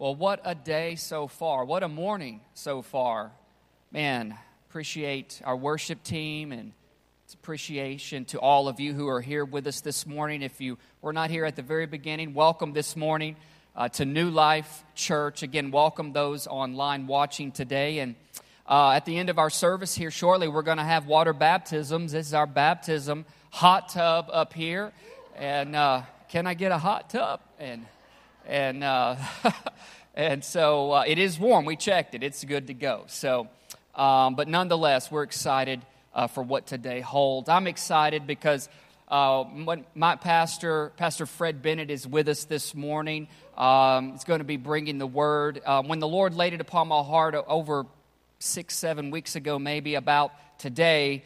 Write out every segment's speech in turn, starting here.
Well, what a day so far. What a morning so far. Man, appreciate our worship team, and it's appreciation to all of you who are here with us this morning. If you were not here at the very beginning, welcome this morning to New Life Church. Again, welcome those online watching today. And at the end of our service here shortly, we're going to have water baptisms. This is our baptism hot tub up here. And can I get a hot tub? And so it is warm. We checked it. It's good to go. So, but nonetheless, we're excited for what today holds. I'm excited because my pastor, Pastor Fred Bennett, is with us this morning. He's going to be bringing the word. When the Lord laid it upon my heart over 6-7 weeks ago, maybe, about today,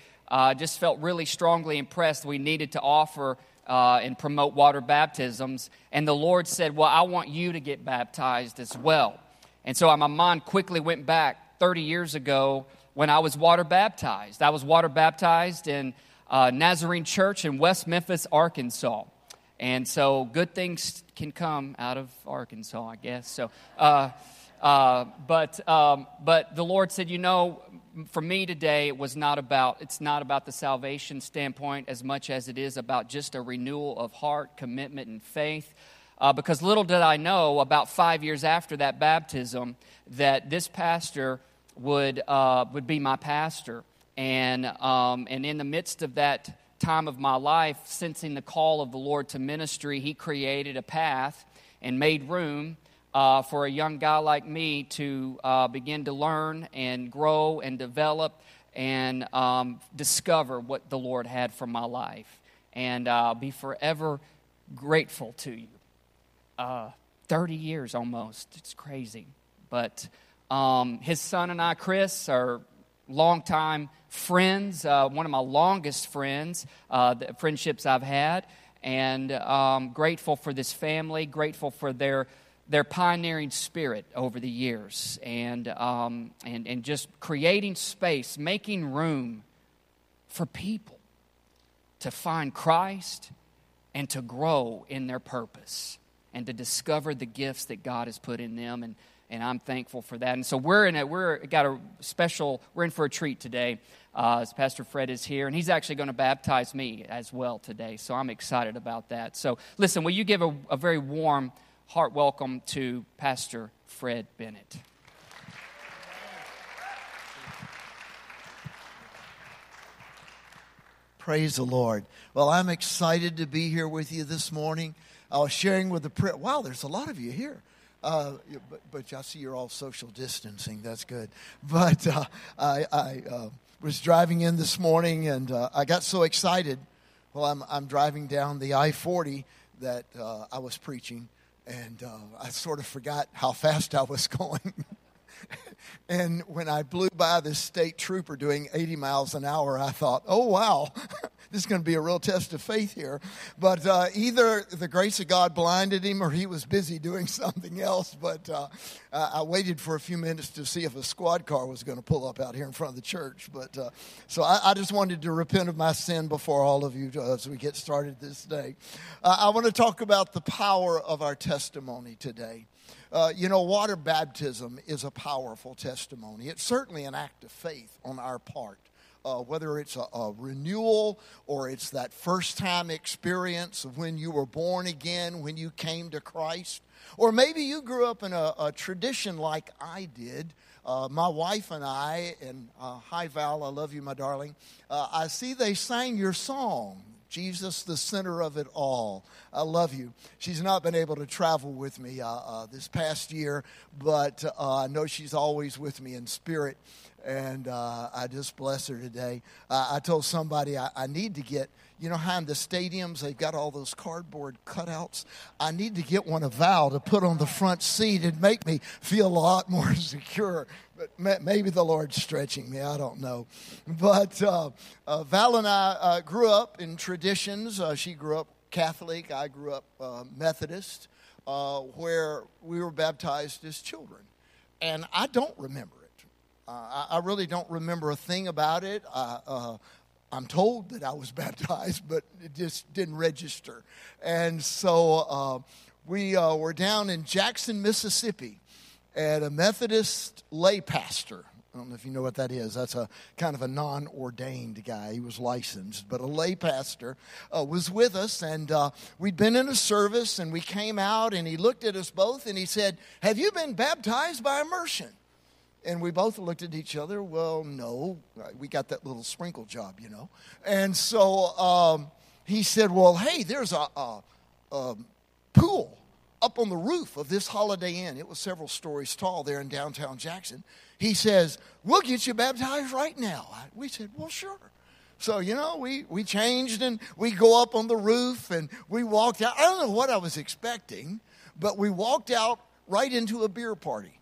just felt really strongly impressed we needed to offer and promote water baptisms. And the Lord said, well, I want you to get baptized as well. And so my mind quickly went back 30 years ago when I was water baptized. I was water baptized in Nazarene Church in West Memphis, Arkansas. And so good things can come out of Arkansas, I guess. So, but the Lord said, you know, for me today, it's not about the salvation standpoint as much as it is about just a renewal of heart, commitment, and faith. Because little did I know, about 5 years after that baptism, that this pastor would be my pastor. And in the midst of that time of my life, sensing the call of the Lord to ministry, He created a path and made room for a young guy like me to begin to learn and grow and develop and discover what the Lord had for my life. And I'll be forever grateful to you. 30 years almost. It's crazy. But his son and I, Chris, are longtime friends, one of my longest friends, the friendships I've had. And grateful for this family, grateful for their pioneering spirit over the years, and just creating space, making room for people to find Christ and to grow in their purpose and to discover the gifts that God has put in them, and I'm thankful for that. And so we're in for a treat today, as Pastor Fred is here, and he's actually going to baptize me as well today. So I'm excited about that. So listen, will you give a very warm heart welcome to Pastor Fred Bennett. Praise the Lord. Well, I'm excited to be here with you this morning. I was sharing with the prayer. Wow, there's a lot of you here. But I see you're all social distancing. That's good. But I was driving in this morning, and I got so excited. Well, I'm driving down the I-40 that I was preaching. And I sort of forgot how fast I was going. And when I blew by this state trooper doing 80 miles an hour, I thought, oh, wow, this is going to be a real test of faith here. But either the grace of God blinded him or he was busy doing something else. But I waited for a few minutes to see if a squad car was going to pull up out here in front of the church. But so I just wanted to repent of my sin before all of you as we get started this day. I want to talk about the power of our testimony today. You know, water baptism is a powerful testimony. It's certainly an act of faith on our part, whether it's a renewal or it's that first-time experience of when you were born again, when you came to Christ. Or maybe you grew up in a tradition like I did. My wife and I, and hi, Val, I love you, my darling. I see they sang your song, Jesus, the center of it all. I love you. She's not been able to travel with me this past year, but I know she's always with me in spirit, and I just bless her today. I told somebody I need to get, you know how in the stadiums they've got all those cardboard cutouts? I need to get one of Val to put on the front seat and make me feel a lot more secure. But maybe the Lord's stretching me. I don't know. But Val and I grew up in traditions. She grew up Catholic. I grew up Methodist, where we were baptized as children. And I don't remember it. I really don't remember a thing about it. I'm told that I was baptized, but it just didn't register. And so we were down in Jackson, Mississippi at a Methodist lay pastor. I don't know if you know what that is. That's a kind of a non-ordained guy. He was licensed, but a lay pastor was with us, and we'd been in a service, and we came out, and he looked at us both, and he said, "Have you been baptized by immersion?" And we both looked at each other. Well, no. We got that little sprinkle job, you know. And so he said, "Well, hey, there's a pool up on the roof of this Holiday Inn." It was several stories tall there in downtown Jackson. He says, "We'll get you baptized right now." We said, "Well, sure." So, you know, we changed and we go up on the roof and we walked out. I don't know what I was expecting, but we walked out right into a beer party.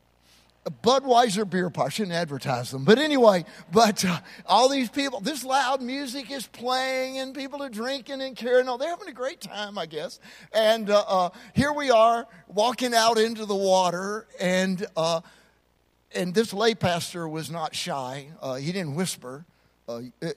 A Budweiser beer party. I shouldn't advertise them. But anyway, all these people, this loud music is playing and people are drinking and carrying on. They're having a great time, I guess. And here we are walking out into the water, and this lay pastor was not shy. He didn't whisper.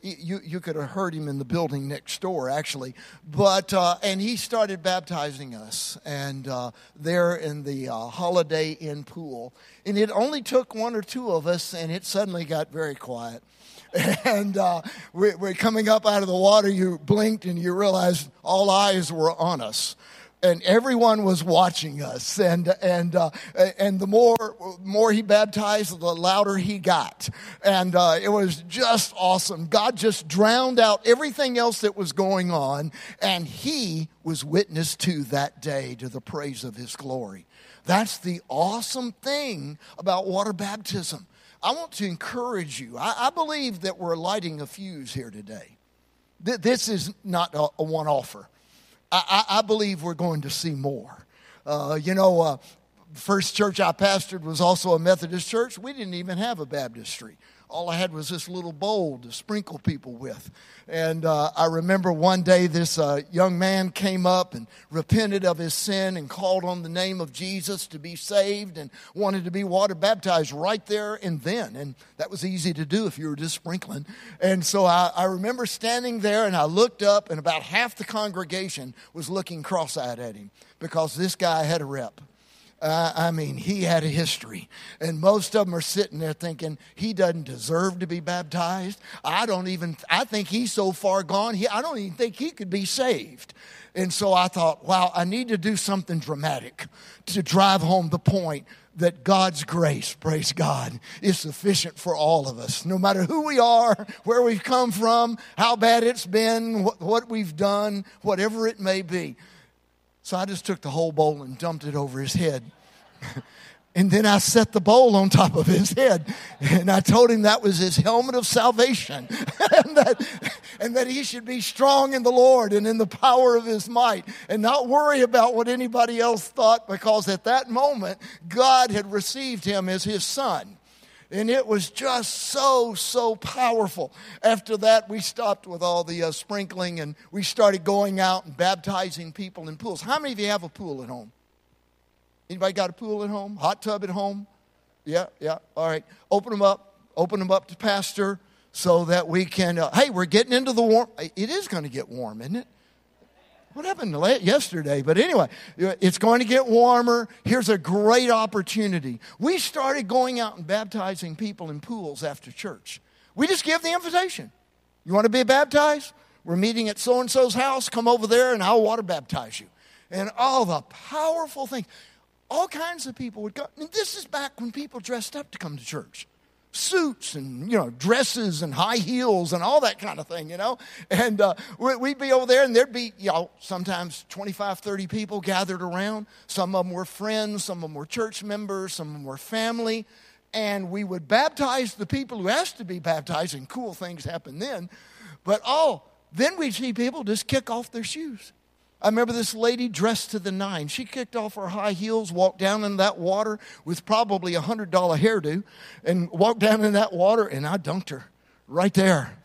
You could have heard him in the building next door, actually. But and he started baptizing us, and there in the Holiday Inn pool. And it only took one or two of us, and it suddenly got very quiet. And we're coming up out of the water. You blinked, and you realized all eyes were on us. And everyone was watching us, and the more he baptized, the louder he got, and it was just awesome. God just drowned out everything else that was going on, and he was witness to that day to the praise of his glory. That's the awesome thing about water baptism. I want to encourage you. I believe that we're lighting a fuse here today. This is not a one-offer. I believe we're going to see more. First church I pastored was also a Methodist church. We didn't even have a baptistry. All I had was this little bowl to sprinkle people with. And I remember one day this young man came up and repented of his sin and called on the name of Jesus to be saved and wanted to be water baptized right there and then. And that was easy to do if you were just sprinkling. And so I remember standing there and I looked up, and about half the congregation was looking cross-eyed at him because this guy had a rep. I mean, he had a history, and most of them are sitting there thinking, he doesn't deserve to be baptized. I think he's so far gone, I don't even think he could be saved. And so I thought, wow, I need to do something dramatic to drive home the point that God's grace, praise God, is sufficient for all of us. No matter who we are, where we've come from, how bad it's been, what we've done, whatever it may be. So I just took the whole bowl and dumped it over his head. And then I set the bowl on top of his head. And I told him that was his helmet of salvation. and that he should be strong in the Lord and in the power of his might. And not worry about what anybody else thought, because at that moment, God had received him as his son. And it was just so powerful. After that, we stopped with all the sprinkling, and we started going out and baptizing people in pools. How many of you have a pool at home? Anybody got a pool at home? Hot tub at home? Yeah. All right. Open them up to Pastor so that we can, hey, we're getting into the warm. It is going to get warm, isn't it? What happened yesterday? But anyway, it's going to get warmer. Here's a great opportunity. We started going out and baptizing people in pools after church. We just give the invitation. You want to be baptized? We're meeting at so-and-so's house. Come over there and I'll water baptize you. And all the powerful things. All kinds of people would come. And this is back when people dressed up to come to church. Suits and, dresses and high heels and all that kind of thing, And we'd be over there, and there'd be, sometimes 25, 30 people gathered around. Some of them were friends. Some of them were church members. Some of them were family. And we would baptize the people who asked to be baptized, and cool things happened then. But then we'd see people just kick off their shoes. I remember this lady dressed to the nines. She kicked off her high heels, walked down in that water with probably a $100 hairdo, and walked down in that water, and I dunked her right there.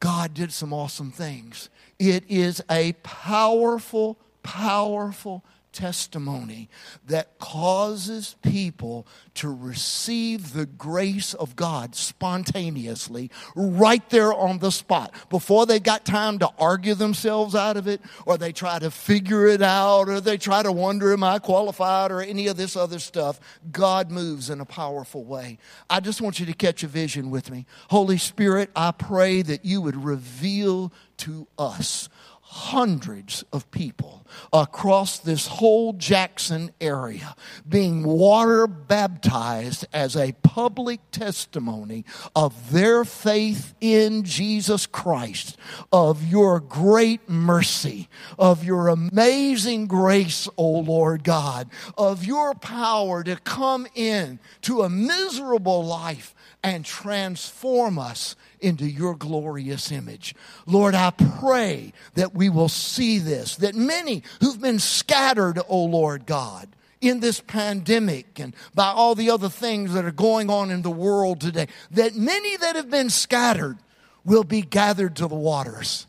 God did some awesome things. It is a powerful, powerful, testimony that causes people to receive the grace of God spontaneously right there on the spot before they got time to argue themselves out of it, or they try to figure it out, or they try to wonder, am I qualified, or any of this other stuff. God moves in a powerful way. I just want you to catch a vision with me. Holy Spirit, I pray that you would reveal to us hundreds of people across this whole Jackson area being water baptized as a public testimony of their faith in Jesus Christ, of your great mercy, of your amazing grace, O Lord God, of your power to come in to a miserable life and transform us into your glorious image. Lord, I pray that we will see this, that many who've been scattered, O Lord God, in this pandemic and by all the other things that are going on in the world today, that many that have been scattered will be gathered to the waters.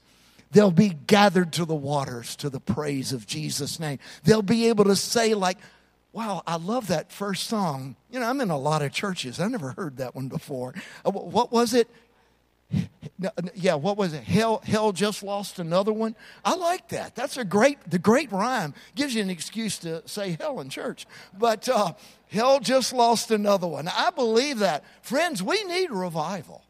They'll be gathered to the waters to the praise of Jesus' name. They'll be able to say, like, wow, I love that first song. You know, I'm in a lot of churches. I never heard that one before. What was it? Yeah, what was it? Hell just lost another one. I like that. That's the great rhyme. Gives you an excuse to say hell in church. But hell just lost another one. I believe that. Friends, we need revival.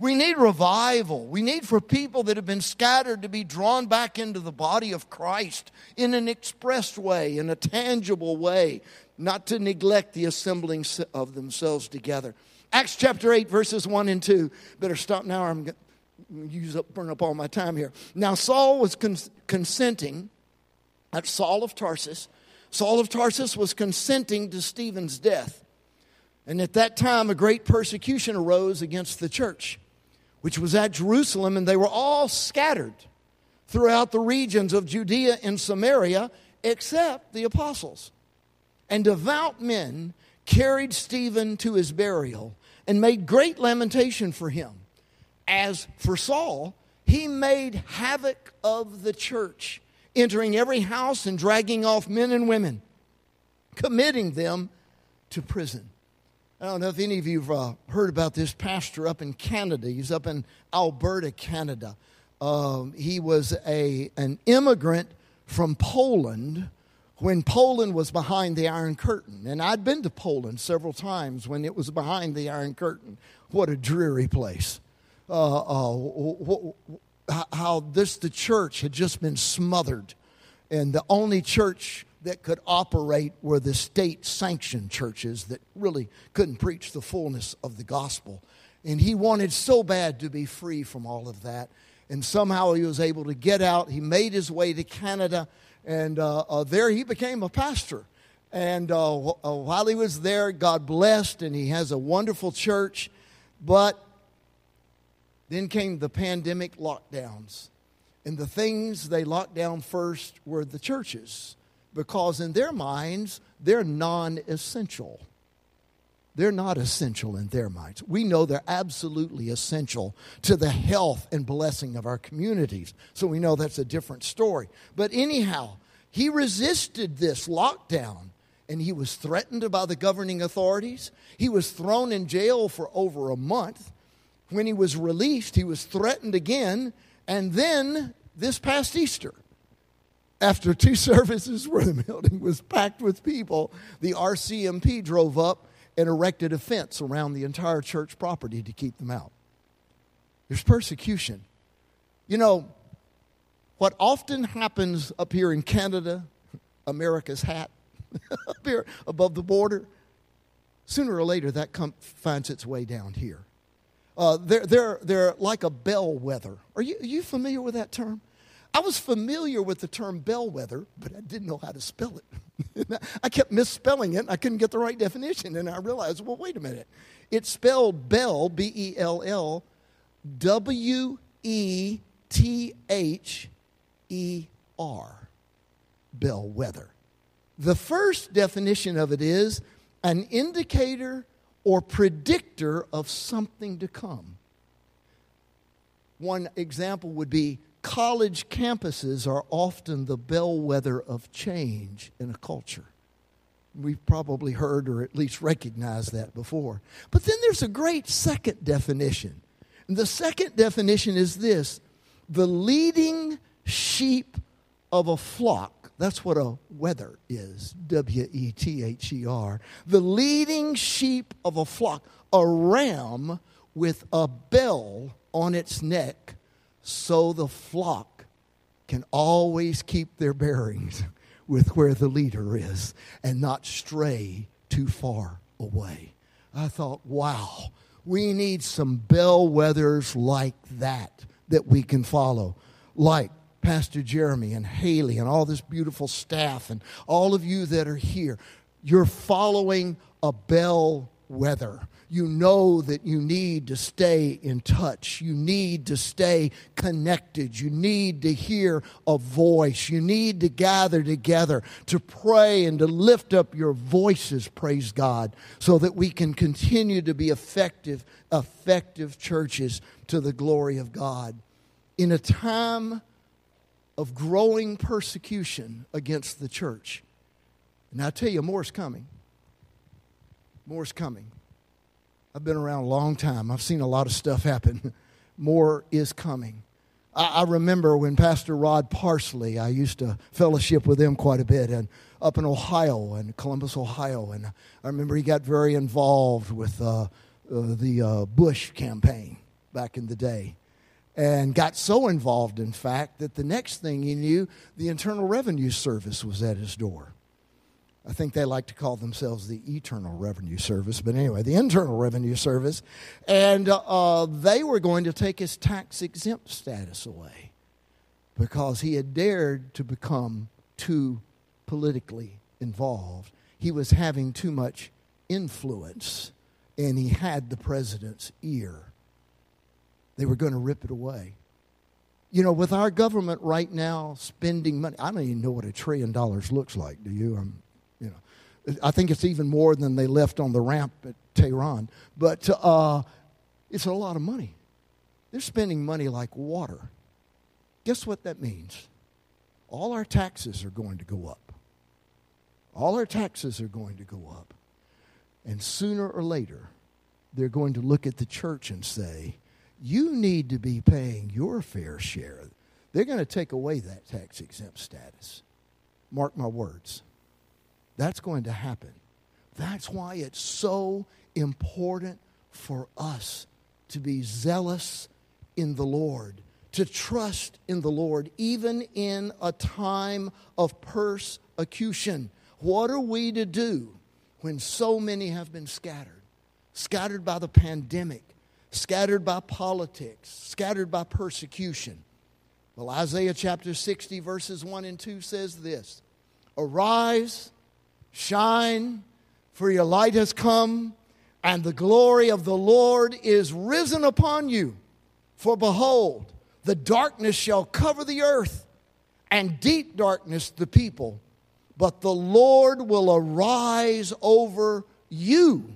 We need revival. We need for people that have been scattered to be drawn back into the body of Christ in an expressed way, in a tangible way, not to neglect the assembling of themselves together. Acts chapter 8, verses 1 and 2. Better stop now or I'm going to burn up all my time here. Now Saul was consenting, that's Saul of Tarsus. Saul of Tarsus was consenting to Stephen's death. And at that time, a great persecution arose against the church, which was at Jerusalem, and they were all scattered throughout the regions of Judea and Samaria, except the apostles. And devout men carried Stephen to his burial and made great lamentation for him. As for Saul, he made havoc of the church, entering every house and dragging off men and women, committing them to prison. I don't know if any of you have heard about this pastor up in Canada. He's up in Alberta, Canada. He was an immigrant from Poland when Poland was behind the Iron Curtain. And I'd been to Poland several times when it was behind the Iron Curtain. What a dreary place. The church had just been smothered. And the only church that could operate were the state-sanctioned churches that really couldn't preach the fullness of the gospel. And he wanted so bad to be free from all of that. And somehow he was able to get out. He made his way to Canada, and there he became a pastor. And while he was there, God blessed, and he has a wonderful church. But then came the pandemic lockdowns. And the things they locked down first were the churches, because in their minds, they're non-essential. They're not essential in their minds. We know they're absolutely essential to the health and blessing of our communities. So we know that's a different story. But anyhow, he resisted this lockdown, and he was threatened by the governing authorities. He was thrown in jail for over a month. When he was released, he was threatened again. And then this past Easter, after two services where the building was packed with people, the RCMP drove up and erected a fence around the entire church property to keep them out. There's persecution. You know, what often happens up here in Canada, America's hat, up here above the border, sooner or later that finds its way down here. They're like a bellwether. Are you familiar with that term? I was familiar with the term bellwether, but I didn't know how to spell it. I kept misspelling it, and I couldn't get the right definition, and I realized, well, wait a minute. It's spelled bell, B-E-L-L, W-E-T-H-E-R, bellwether. The first definition of it is an indicator or predictor of something to come. One example would be college campuses are often the bellwether of change in a culture. We've probably heard or at least recognized that before. But then there's a great second definition. And the second definition is this: the leading sheep of a flock. That's what a wether is, W-E-T-H-E-R. The leading sheep of a flock, a ram with a bell on its neck, so the flock can always keep their bearings with where the leader is and not stray too far away. I thought, wow, we need some bellwethers like that we can follow, like Pastor Jeremy and Haley and all this beautiful staff and all of you that are here. You're following a bellwether. You know that you need to stay in touch. You need to stay connected. You need to hear a voice. You need to gather together to pray and to lift up your voices, praise God, so that we can continue to be effective churches to the glory of God. In a time of growing persecution against the church, and I tell you, more's coming. More's coming. I've been around a long time. I've seen a lot of stuff happen. More is coming. I remember when Pastor Rod Parsley, I used to fellowship with him quite a bit, and up in Ohio, in Columbus, Ohio. And I remember he got very involved with the Bush campaign back in the day. And got so involved, in fact, that the next thing he knew, the Internal Revenue Service was at his door. I think they like to call themselves the Eternal Revenue Service, but anyway, the Internal Revenue Service. And they were going to take his tax-exempt status away because he had dared to become too politically involved. He was having too much influence, and he had the president's ear. They were going to rip it away. You know, with our government right now spending money, I don't even know what $1 trillion looks like, do you? I think it's even more than they left on the ramp at Tehran. But it's a lot of money. They're spending money like water. Guess what that means? All our taxes are going to go up. All our taxes are going to go up. And sooner or later, they're going to look at the church and say, you need to be paying your fair share. They're going to take away that tax-exempt status. Mark my words. That's going to happen. That's why it's so important for us to be zealous in the Lord, to trust in the Lord, even in a time of persecution. What are we to do when so many have been scattered? Scattered by the pandemic, scattered by politics, scattered by persecution. Well, Isaiah chapter 60, verses 1 and 2 says this: Arise, shine, for your light has come, and the glory of the Lord is risen upon you. For behold, the darkness shall cover the earth, and deep darkness the people. But the Lord will arise over you,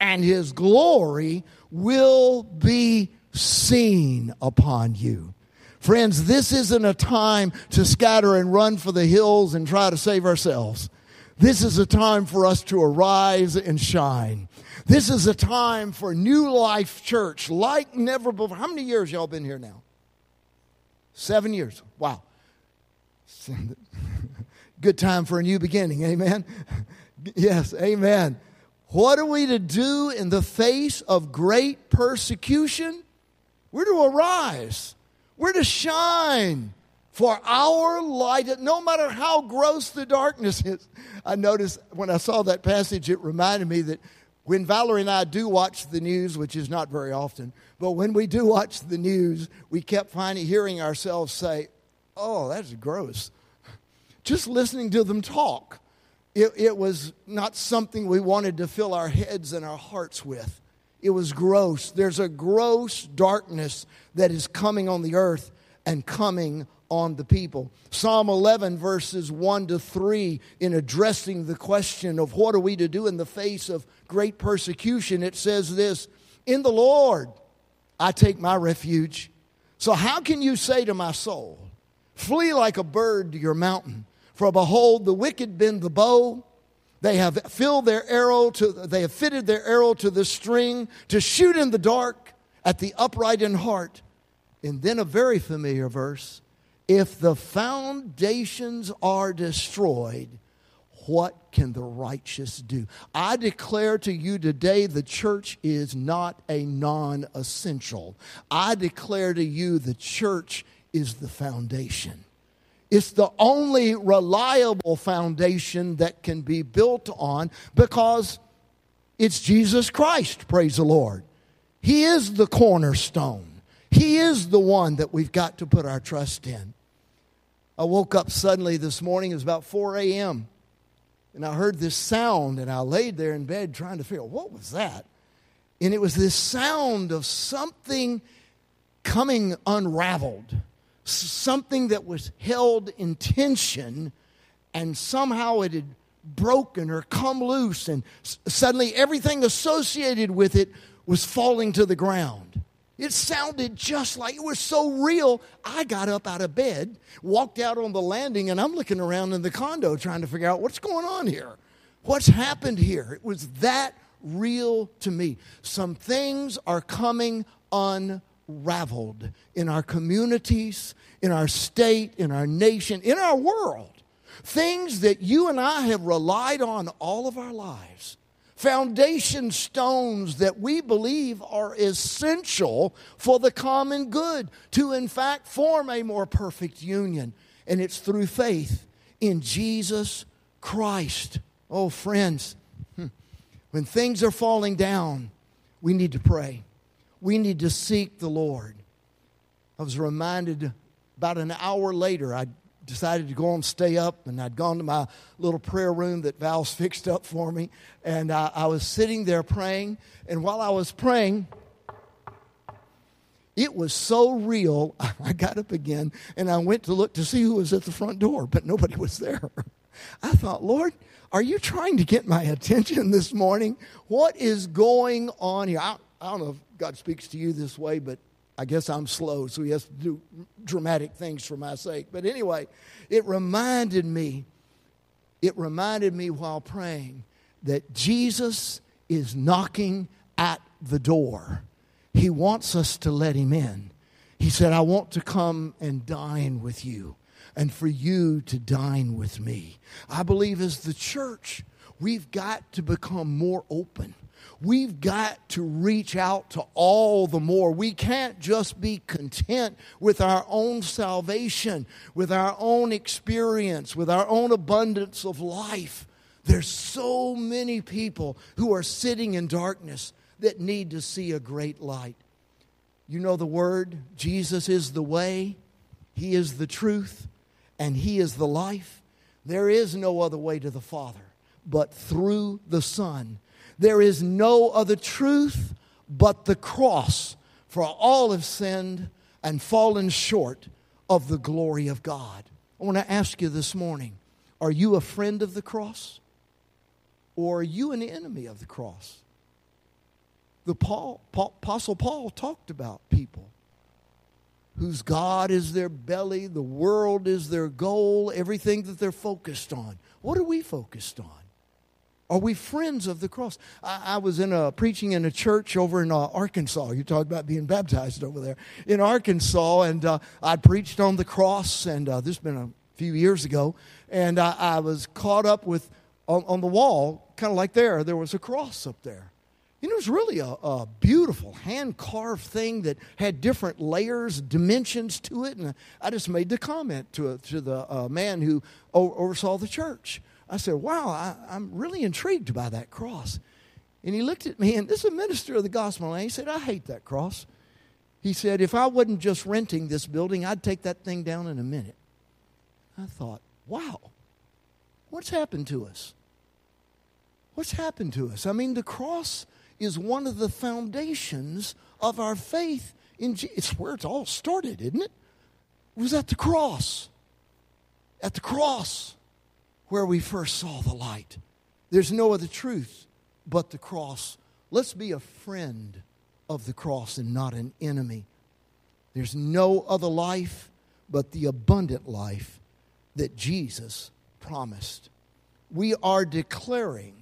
and his glory will be seen upon you. Friends, this isn't a time to scatter and run for the hills and try to save ourselves. This is a time for us to arise and shine. This is a time for New Life Church like never before. How many years y'all been here now? 7 years. Wow. Good time for a new beginning. Amen? Yes, amen. What are we to do in the face of great persecution? We're to arise. We're to shine. For our light, no matter how gross the darkness is. I noticed when I saw that passage, it reminded me that when Valerie and I do watch the news, which is not very often, but when we do watch the news, we kept hearing ourselves say, oh, that's gross. Just listening to them talk, it was not something we wanted to fill our heads and our hearts with. It was gross. There's a gross darkness that is coming on the earth and coming on the people. Psalm 11 verses 1 to 3, in addressing the question of what are we to do in the face of great persecution, it says this: In the Lord I take my refuge. So how can you say to my soul, flee like a bird to your mountain? For behold, the wicked bend the bow. They have fitted their arrow to the string to shoot in the dark at the upright in heart. And then a very familiar verse. If the foundations are destroyed, what can the righteous do? I declare to you today the church is not a non-essential. I declare to you the church is the foundation. It's the only reliable foundation that can be built on because it's Jesus Christ, praise the Lord. He is the cornerstone. He is the one that we've got to put our trust in. I woke up suddenly this morning. It was about 4 a.m. and I heard this sound, and I laid there in bed trying to figure out what was that. And it was this sound of something coming unraveled, something that was held in tension, and somehow it had broken or come loose, and suddenly everything associated with it was falling to the ground. It sounded just like it was so real. I got up out of bed, walked out on the landing, and I'm looking around in the condo trying to figure out what's going on here. What's happened here? It was that real to me. Some things are coming unraveled in our communities, in our state, in our nation, in our world. Things that you and I have relied on all of our lives. Foundation stones that we believe are essential for the common good to, in fact, form a more perfect union. And it's through faith in Jesus Christ. Oh, friends, when things are falling down, we need to pray. We need to seek the Lord. I was reminded about an hour later, I decided to go and stay up, and I'd gone to my little prayer room that Val's fixed up for me, and I was sitting there praying, and while I was praying, it was so real, I got up again, and I went to look to see who was at the front door, but nobody was there. I thought, Lord, are you trying to get my attention this morning? What is going on here? I don't know if God speaks to you this way, but I guess I'm slow, so he has to do dramatic things for my sake. But anyway, it reminded me while praying that Jesus is knocking at the door. He wants us to let him in. He said, I want to come and dine with you and for you to dine with me. I believe as the church, we've got to become more open. We've got to reach out to all the more. We can't just be content with our own salvation, with our own experience, with our own abundance of life. There's so many people who are sitting in darkness that need to see a great light. You know the word, Jesus is the way, he is the truth, and he is the life. There is no other way to the Father but through the Son. There is no other truth but the cross, for all have sinned and fallen short of the glory of God. I want to ask you this morning, are you a friend of the cross? Or are you an enemy of the cross? The Apostle Paul talked about people whose God is their belly, the world is their goal, everything that they're focused on. What are we focused on? Are we friends of the cross? I was preaching in a church over in Arkansas. You talk about being baptized over there. In Arkansas, and I preached on the cross, and this has been a few years ago, and I was caught up with, on the wall, kind of like there was a cross up there. And it was really a beautiful hand-carved thing that had different layers, dimensions to it, and I just made the comment to the man who oversaw the church. I said, wow, I'm really intrigued by that cross. And he looked at me, and this is a minister of the gospel, and he said, I hate that cross. He said, if I wasn't just renting this building, I'd take that thing down in a minute. I thought, wow, what's happened to us? What's happened to us? I mean, the cross is one of the foundations of our faith in Jesus. It's where it's all started, isn't it? It was at the cross. At the cross. Where we first saw the light. There's no other truth but the cross. Let's be a friend of the cross and not an enemy. There's no other life but the abundant life that Jesus promised. We are declaring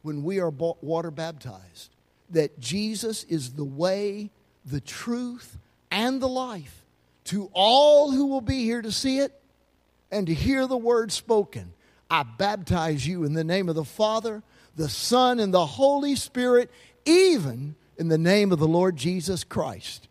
when we are water baptized that Jesus is the way, the truth, and the life to all who will be here to see it and to hear the word spoken. I baptize you in the name of the Father, the Son, and the Holy Spirit, even in the name of the Lord Jesus Christ.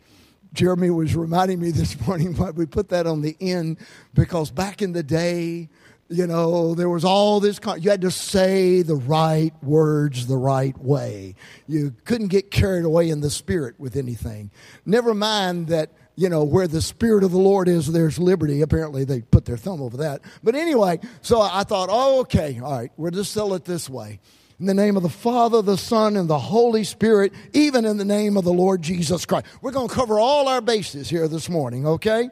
Jeremy was reminding me this morning why we put that on the end, because back in the day, you know, there was all this, you had to say the right words the right way. You couldn't get carried away in the spirit with anything. Never mind that, you know, where the Spirit of the Lord is, there's liberty. Apparently, they put their thumb over that. But anyway, so I thought, oh, okay, all right, we'll just sell it this way. In the name of the Father, the Son, and the Holy Spirit, even in the name of the Lord Jesus Christ. We're going to cover all our bases here this morning, okay?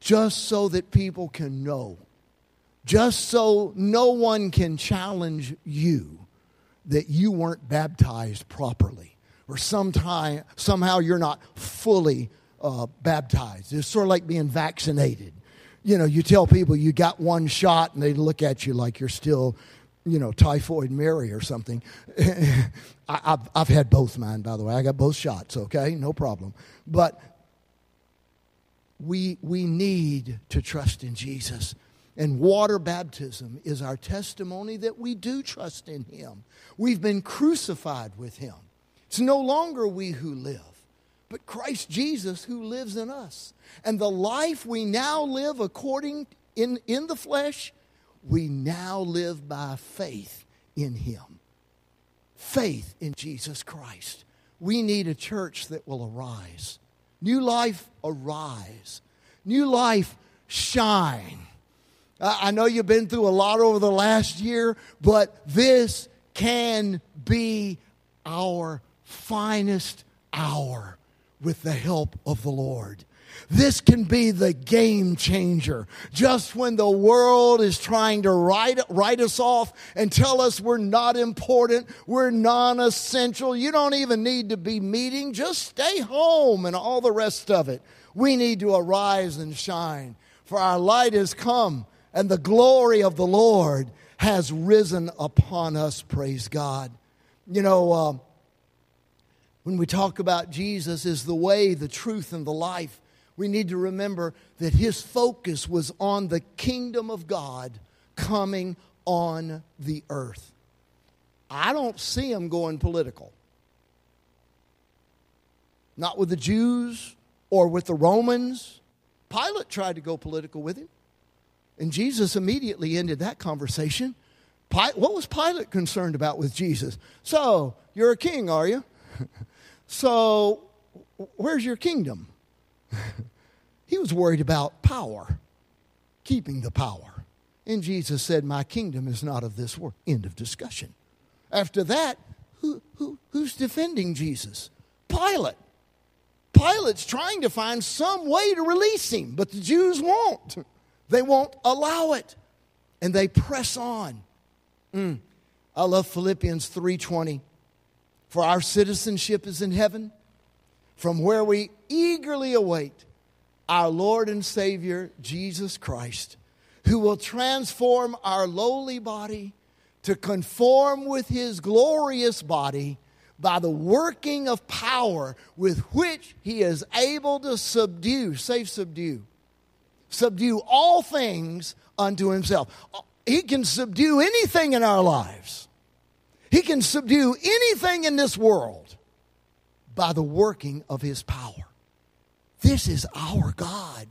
Just so that people can know. Just so no one can challenge you that you weren't baptized properly. Or somehow you're not fully baptized. It's sort of like being vaccinated. You know, you tell people you got one shot and they look at you like you're still, you know, Typhoid Mary or something. I've had both mine, by the way. I got both shots, okay? No problem. But we need to trust in Jesus. And water baptism is our testimony that we do trust in Him. We've been crucified with Him. It's no longer we who live, but Christ Jesus who lives in us. And the life we now live according in the flesh, we now live by faith in Him. Faith in Jesus Christ. We need a church that will arise. New life, arise. New life, shine. I know you've been through a lot over the last year, but this can be our finest hour with the help of the Lord. This can be the game changer. Just when the world is trying to write us off and tell us we're not important, we're non-essential, you don't even need to be meeting, just stay home and all the rest of it. We need to arise and shine, for our light has come, and the glory of the Lord has risen upon us, praise God. You know, when we talk about Jesus as the way, the truth, and the life, we need to remember that His focus was on the kingdom of God coming on the earth. I don't see Him going political. Not with the Jews or with the Romans. Pilate tried to go political with Him, and Jesus immediately ended that conversation. What was Pilate concerned about with Jesus? So, you're a king, are you? So, where's your kingdom? He was worried about power, keeping the power. And Jesus said, my kingdom is not of this world. End of discussion. After that, who's defending Jesus? Pilate. Pilate's trying to find some way to release Him, but the Jews won't. They won't allow it. And they press on. I love Philippians 3:20. For our citizenship is in heaven, from where we eagerly await our Lord and Savior, Jesus Christ, who will transform our lowly body to conform with His glorious body by the working of power with which He is able to subdue, say subdue, subdue all things unto Himself. He can subdue anything in our lives. He can subdue anything in this world by the working of His power. This is our God.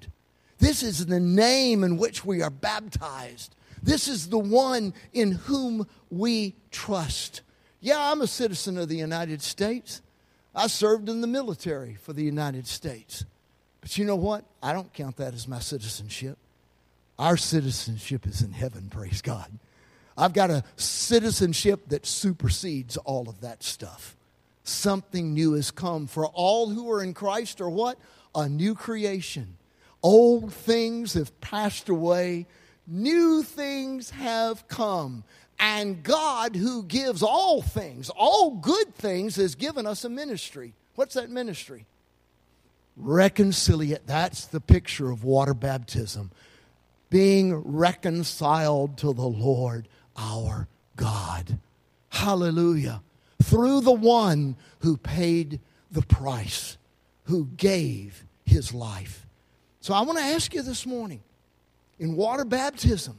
This is the name in which we are baptized. This is the one in whom we trust. Yeah, I'm a citizen of the United States. I served in the military for the United States. But you know what? I don't count that as my citizenship. Our citizenship is in heaven, praise God. I've got a citizenship that supersedes all of that stuff. Something new has come. For all who are in Christ are what? A new creation. Old things have passed away. New things have come. And God, who gives all things, all good things, has given us a ministry. What's that ministry? Reconciliate. That's the picture of water baptism. Being reconciled to the Lord our God. Hallelujah. Through the one who paid the price, who gave his life. So I want to ask you this morning, in water baptism,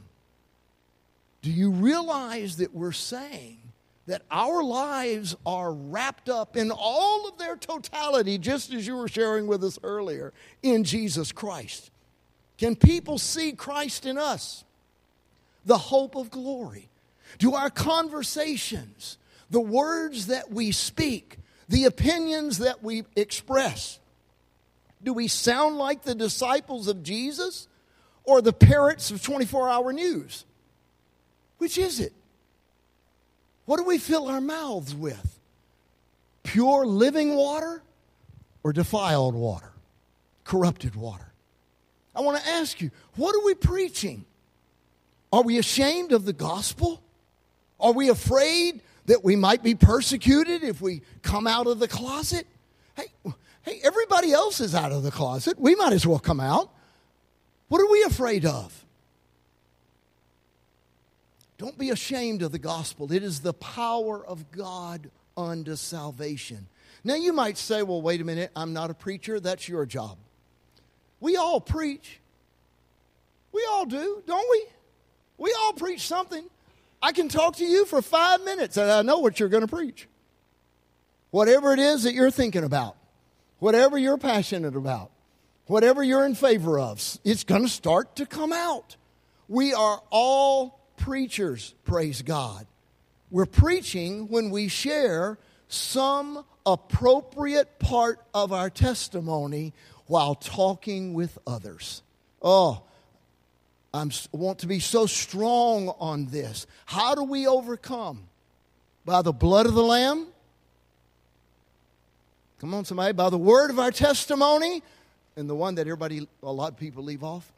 do you realize that we're saying that our lives are wrapped up in all of their totality, just as you were sharing with us earlier, in Jesus Christ? Can people see Christ in us, the hope of glory? Do our conversations, the words that we speak, the opinions that we express, do we sound like the disciples of Jesus or the parrots of 24-hour news? Which is it? What do we fill our mouths with? Pure living water or defiled water, corrupted water? I want to ask you, what are we preaching? Are we ashamed of the gospel? Are we afraid that we might be persecuted if we come out of the closet? Hey, everybody else is out of the closet. We might as well come out. What are we afraid of? Don't be ashamed of the gospel. It is the power of God unto salvation. Now you might say, well, wait a minute, I'm not a preacher. That's your job. We all preach. We all do, don't we? We all preach something. I can talk to you for 5 minutes and I know what you're going to preach. Whatever it is that you're thinking about, whatever you're passionate about, whatever you're in favor of, it's going to start to come out. We are all preachers, praise God. We're preaching when we share some appropriate part of our testimony while talking with others. Oh, I want to be so strong on this. How do we overcome? By the blood of the Lamb? Come on, somebody. By the word of our testimony. And the one that a lot of people leave off.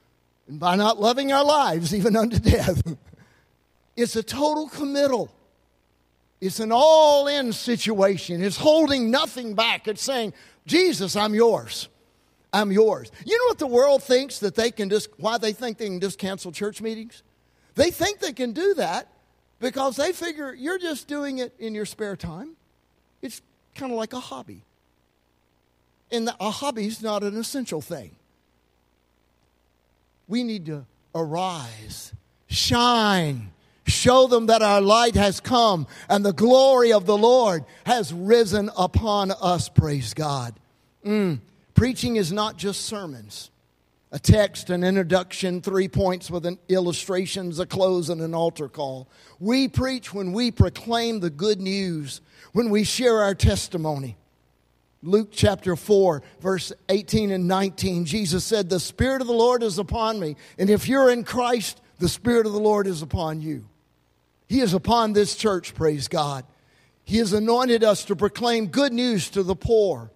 And by not loving our lives, even unto death. It's a total committal. It's an all-in situation. It's holding nothing back. It's saying, Jesus, I'm yours. I'm yours. You know what the world thinks that they can just, why they think they can just cancel church meetings? They think they can do that because they figure you're just doing it in your spare time. It's kind of like a hobby. And a hobby's not an essential thing. We need to arise, shine, show them that our light has come and the glory of the Lord has risen upon us, praise God. Preaching is not just sermons, a text, an introduction, 3 points with illustrations, a close, and an altar call. We preach when we proclaim the good news, when we share our testimony. Luke chapter 4, verse 18 and 19, Jesus said, the Spirit of the Lord is upon me, and if you're in Christ, the Spirit of the Lord is upon you. He is upon this church, praise God. He has anointed us to proclaim good news to the poor.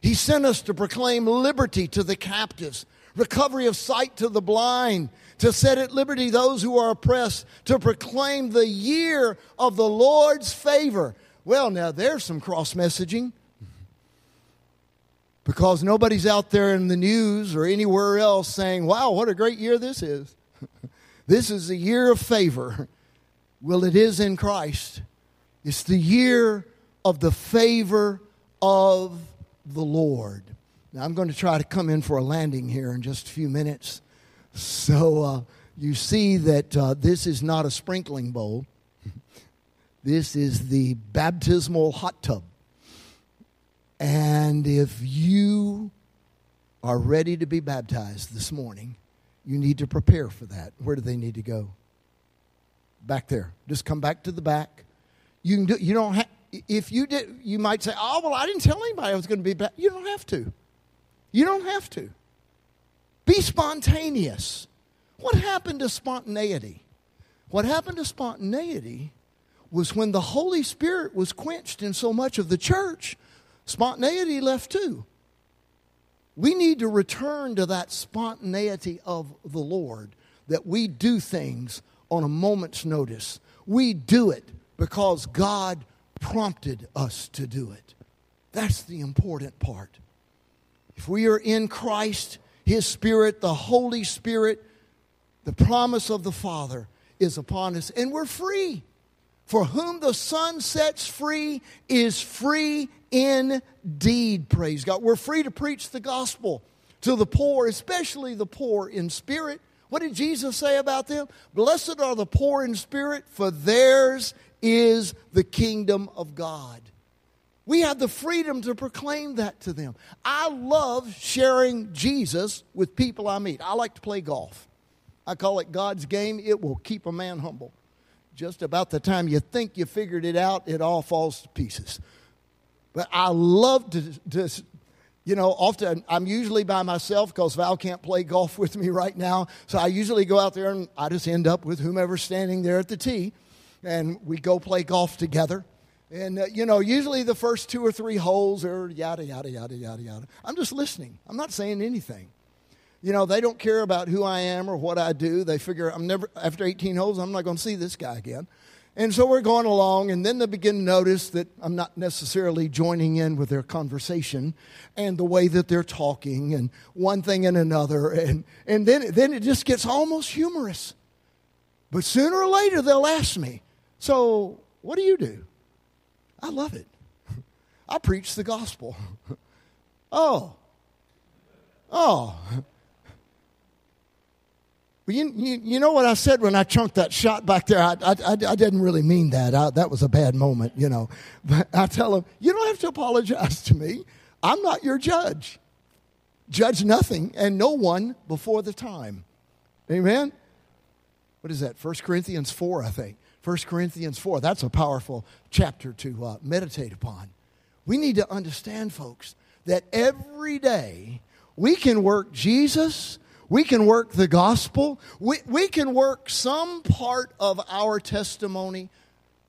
He sent us to proclaim liberty to the captives, recovery of sight to the blind, to set at liberty those who are oppressed, to proclaim the year of the Lord's favor. Well, now there's some cross-messaging, because nobody's out there in the news or anywhere else saying, wow, what a great year this is. This is the year of favor. Well, it is in Christ. It's the year of the favor of the Lord. Now, I'm going to try to come in for a landing here in just a few minutes. So you see that this is not a sprinkling bowl. This is the baptismal hot tub. And if you are ready to be baptized this morning, you need to prepare for that. Where do they need to go? Back there. Just come back to the back. You can do. You don't have. If you did, you might say, oh, well, I didn't tell anybody I was going to be back. You don't have to. You don't have to. Be spontaneous. What happened to spontaneity? What happened to spontaneity was when the Holy Spirit was quenched in so much of the church, spontaneity left too. We need to return to that spontaneity of the Lord, that we do things on a moment's notice. We do it because God prompted us to do it. That's the important part. If we are in Christ, His Spirit, the Holy Spirit, the promise of the Father is upon us, and we're free. For whom the Son sets free is free indeed, praise God. We're free to preach the gospel to the poor, especially the poor in spirit. What did Jesus say about them? Blessed are the poor in spirit, for theirs is the kingdom of God. We have the freedom to proclaim that to them. I love sharing Jesus with people I meet. I like to play golf. I call it God's game. It will keep a man humble. Just about the time you think you figured it out, it all falls to pieces. But I love to you know, often I'm usually by myself because Val can't play golf with me right now. So I usually go out there and I just end up with whomever's standing there at the tee. And we go play golf together. And, you know, usually the first two or three holes are yada, yada, yada, yada, yada. I'm just listening. I'm not saying anything. You know, they don't care about who I am or what I do. They figure I'm never, after 18 holes, I'm not going to see this guy again. And so we're going along, and then they begin to notice that I'm not necessarily joining in with their conversation and the way that they're talking and one thing and another. And then it just gets almost humorous. But sooner or later, they'll ask me, so what do you do? I love it. I preach the gospel. Oh. You know what I said when I chunked that shot back there? I didn't really mean that. That was a bad moment, you know. But I tell them, you don't have to apologize to me. I'm not your judge. Judge nothing and no one before the time. Amen? What is that? 1 Corinthians 4, I think. 1 Corinthians 4. That's a powerful chapter to meditate upon. We need to understand, folks, that every day we can work Jesus. We can work the gospel. We can work some part of our testimony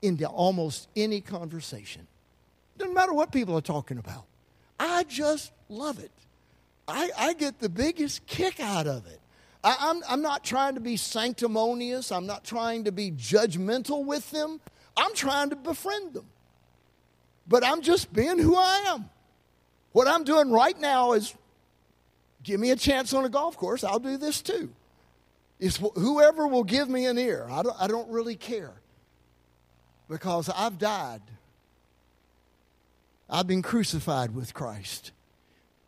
into almost any conversation. Doesn't matter what people are talking about. I just love it. I get the biggest kick out of it. I'm not trying to be sanctimonious. I'm not trying to be judgmental with them. I'm trying to befriend them. But I'm just being who I am. What I'm doing right now is, give me a chance on a golf course, I'll do this too. It's whoever will give me an ear. I don't really care because I've died. I've been crucified with Christ.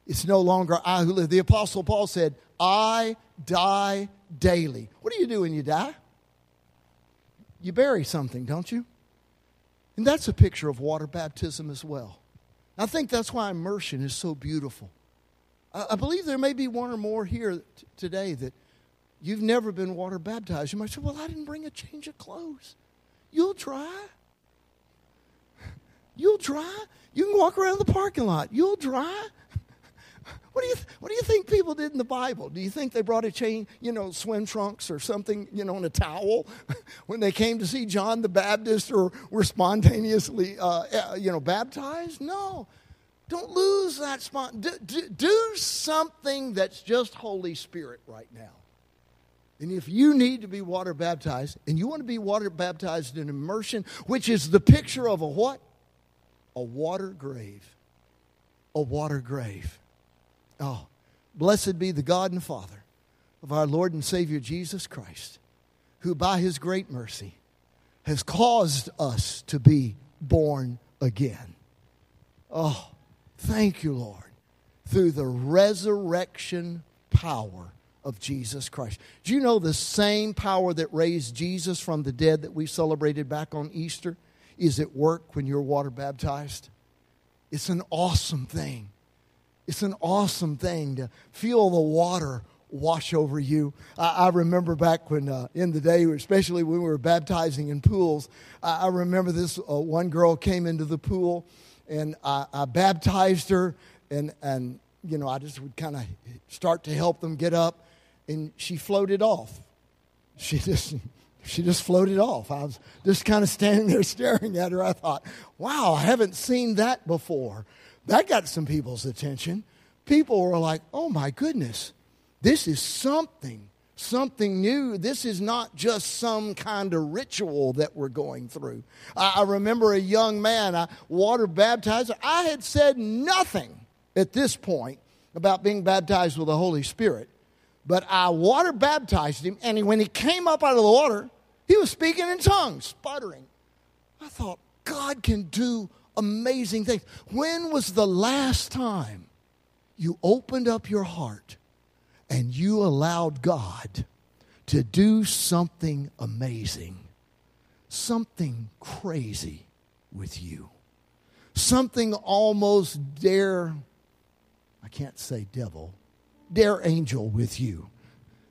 It's no longer I who live. The Apostle Paul said, I die daily. What do you do when you die? You bury something, don't you? And that's a picture of water baptism as well. I think that's why immersion is so beautiful. I believe there may be one or more here today that you've never been water baptized. You might say, well, I didn't bring a change of clothes. You'll dry. You'll dry. You can walk around the parking lot. You'll dry. What do you think people did in the Bible? Do you think they brought a chain, you know, swim trunks or something, you know, in a towel when they came to see John the Baptist or were spontaneously, baptized? No. Don't lose that spot. Do something that's just Holy Spirit right now. And if you need to be water baptized, and you want to be water baptized in immersion, which is the picture of a what? A water grave. A water grave. Oh, blessed be the God and Father of our Lord and Savior Jesus Christ, who by His great mercy has caused us to be born again. Oh, thank you, Lord, through the resurrection power of Jesus Christ. Do you know the same power that raised Jesus from the dead that we celebrated back on Easter is at work when you're water baptized? It's an awesome thing. It's an awesome thing to feel the water wash over you. I remember back when, in the day, especially when we were baptizing in pools, I remember this one girl came into the pool. And I baptized her, and you know, I just would kind of start to help them get up, and she floated off. She just floated off. I was just kind of standing there staring at her. I thought, wow, I haven't seen that before. That got some people's attention. People were like, oh my goodness, this is something new. This is not just some kind of ritual that we're going through. I remember a young man, I water baptized. I had said nothing at this point about being baptized with the Holy Spirit. But I water baptized him, and when he came up out of the water, he was speaking in tongues, sputtering. I thought, God can do amazing things. When was the last time you opened up your heart and you allowed God to do something amazing, something crazy with you, something almost I can't say devil, dare angel with you,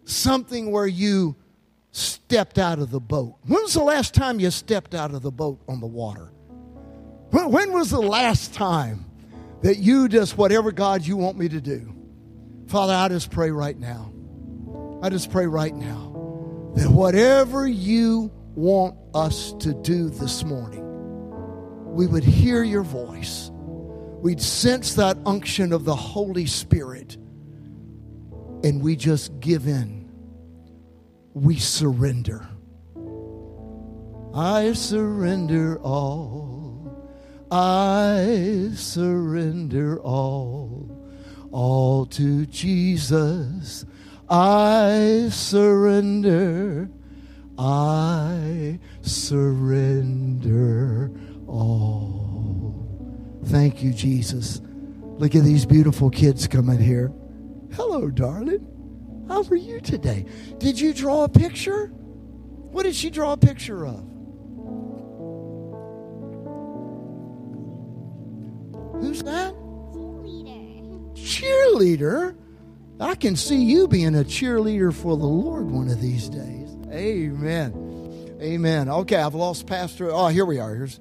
something where you stepped out of the boat? When was the last time you stepped out of the boat on the water? When was the last time that you just, whatever God you want me to do? Father, I just pray right now. I just pray right now that whatever you want us to do this morning, we would hear your voice. We'd sense that unction of the Holy Spirit, and we just give in. We surrender. I surrender all. I surrender all. All to Jesus. I surrender. I surrender all. Thank you, Jesus. Look at these beautiful kids coming here. Hello, darling. How are you today? Did you draw a picture? What did she draw a picture of? Who's that? Cheerleader. Cheerleader? I can see you being a cheerleader for the Lord one of these days. Amen. Amen. Okay, I've lost Pastor. Oh, here we are. Here's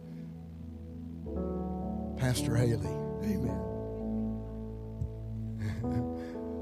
Pastor Haley. Amen.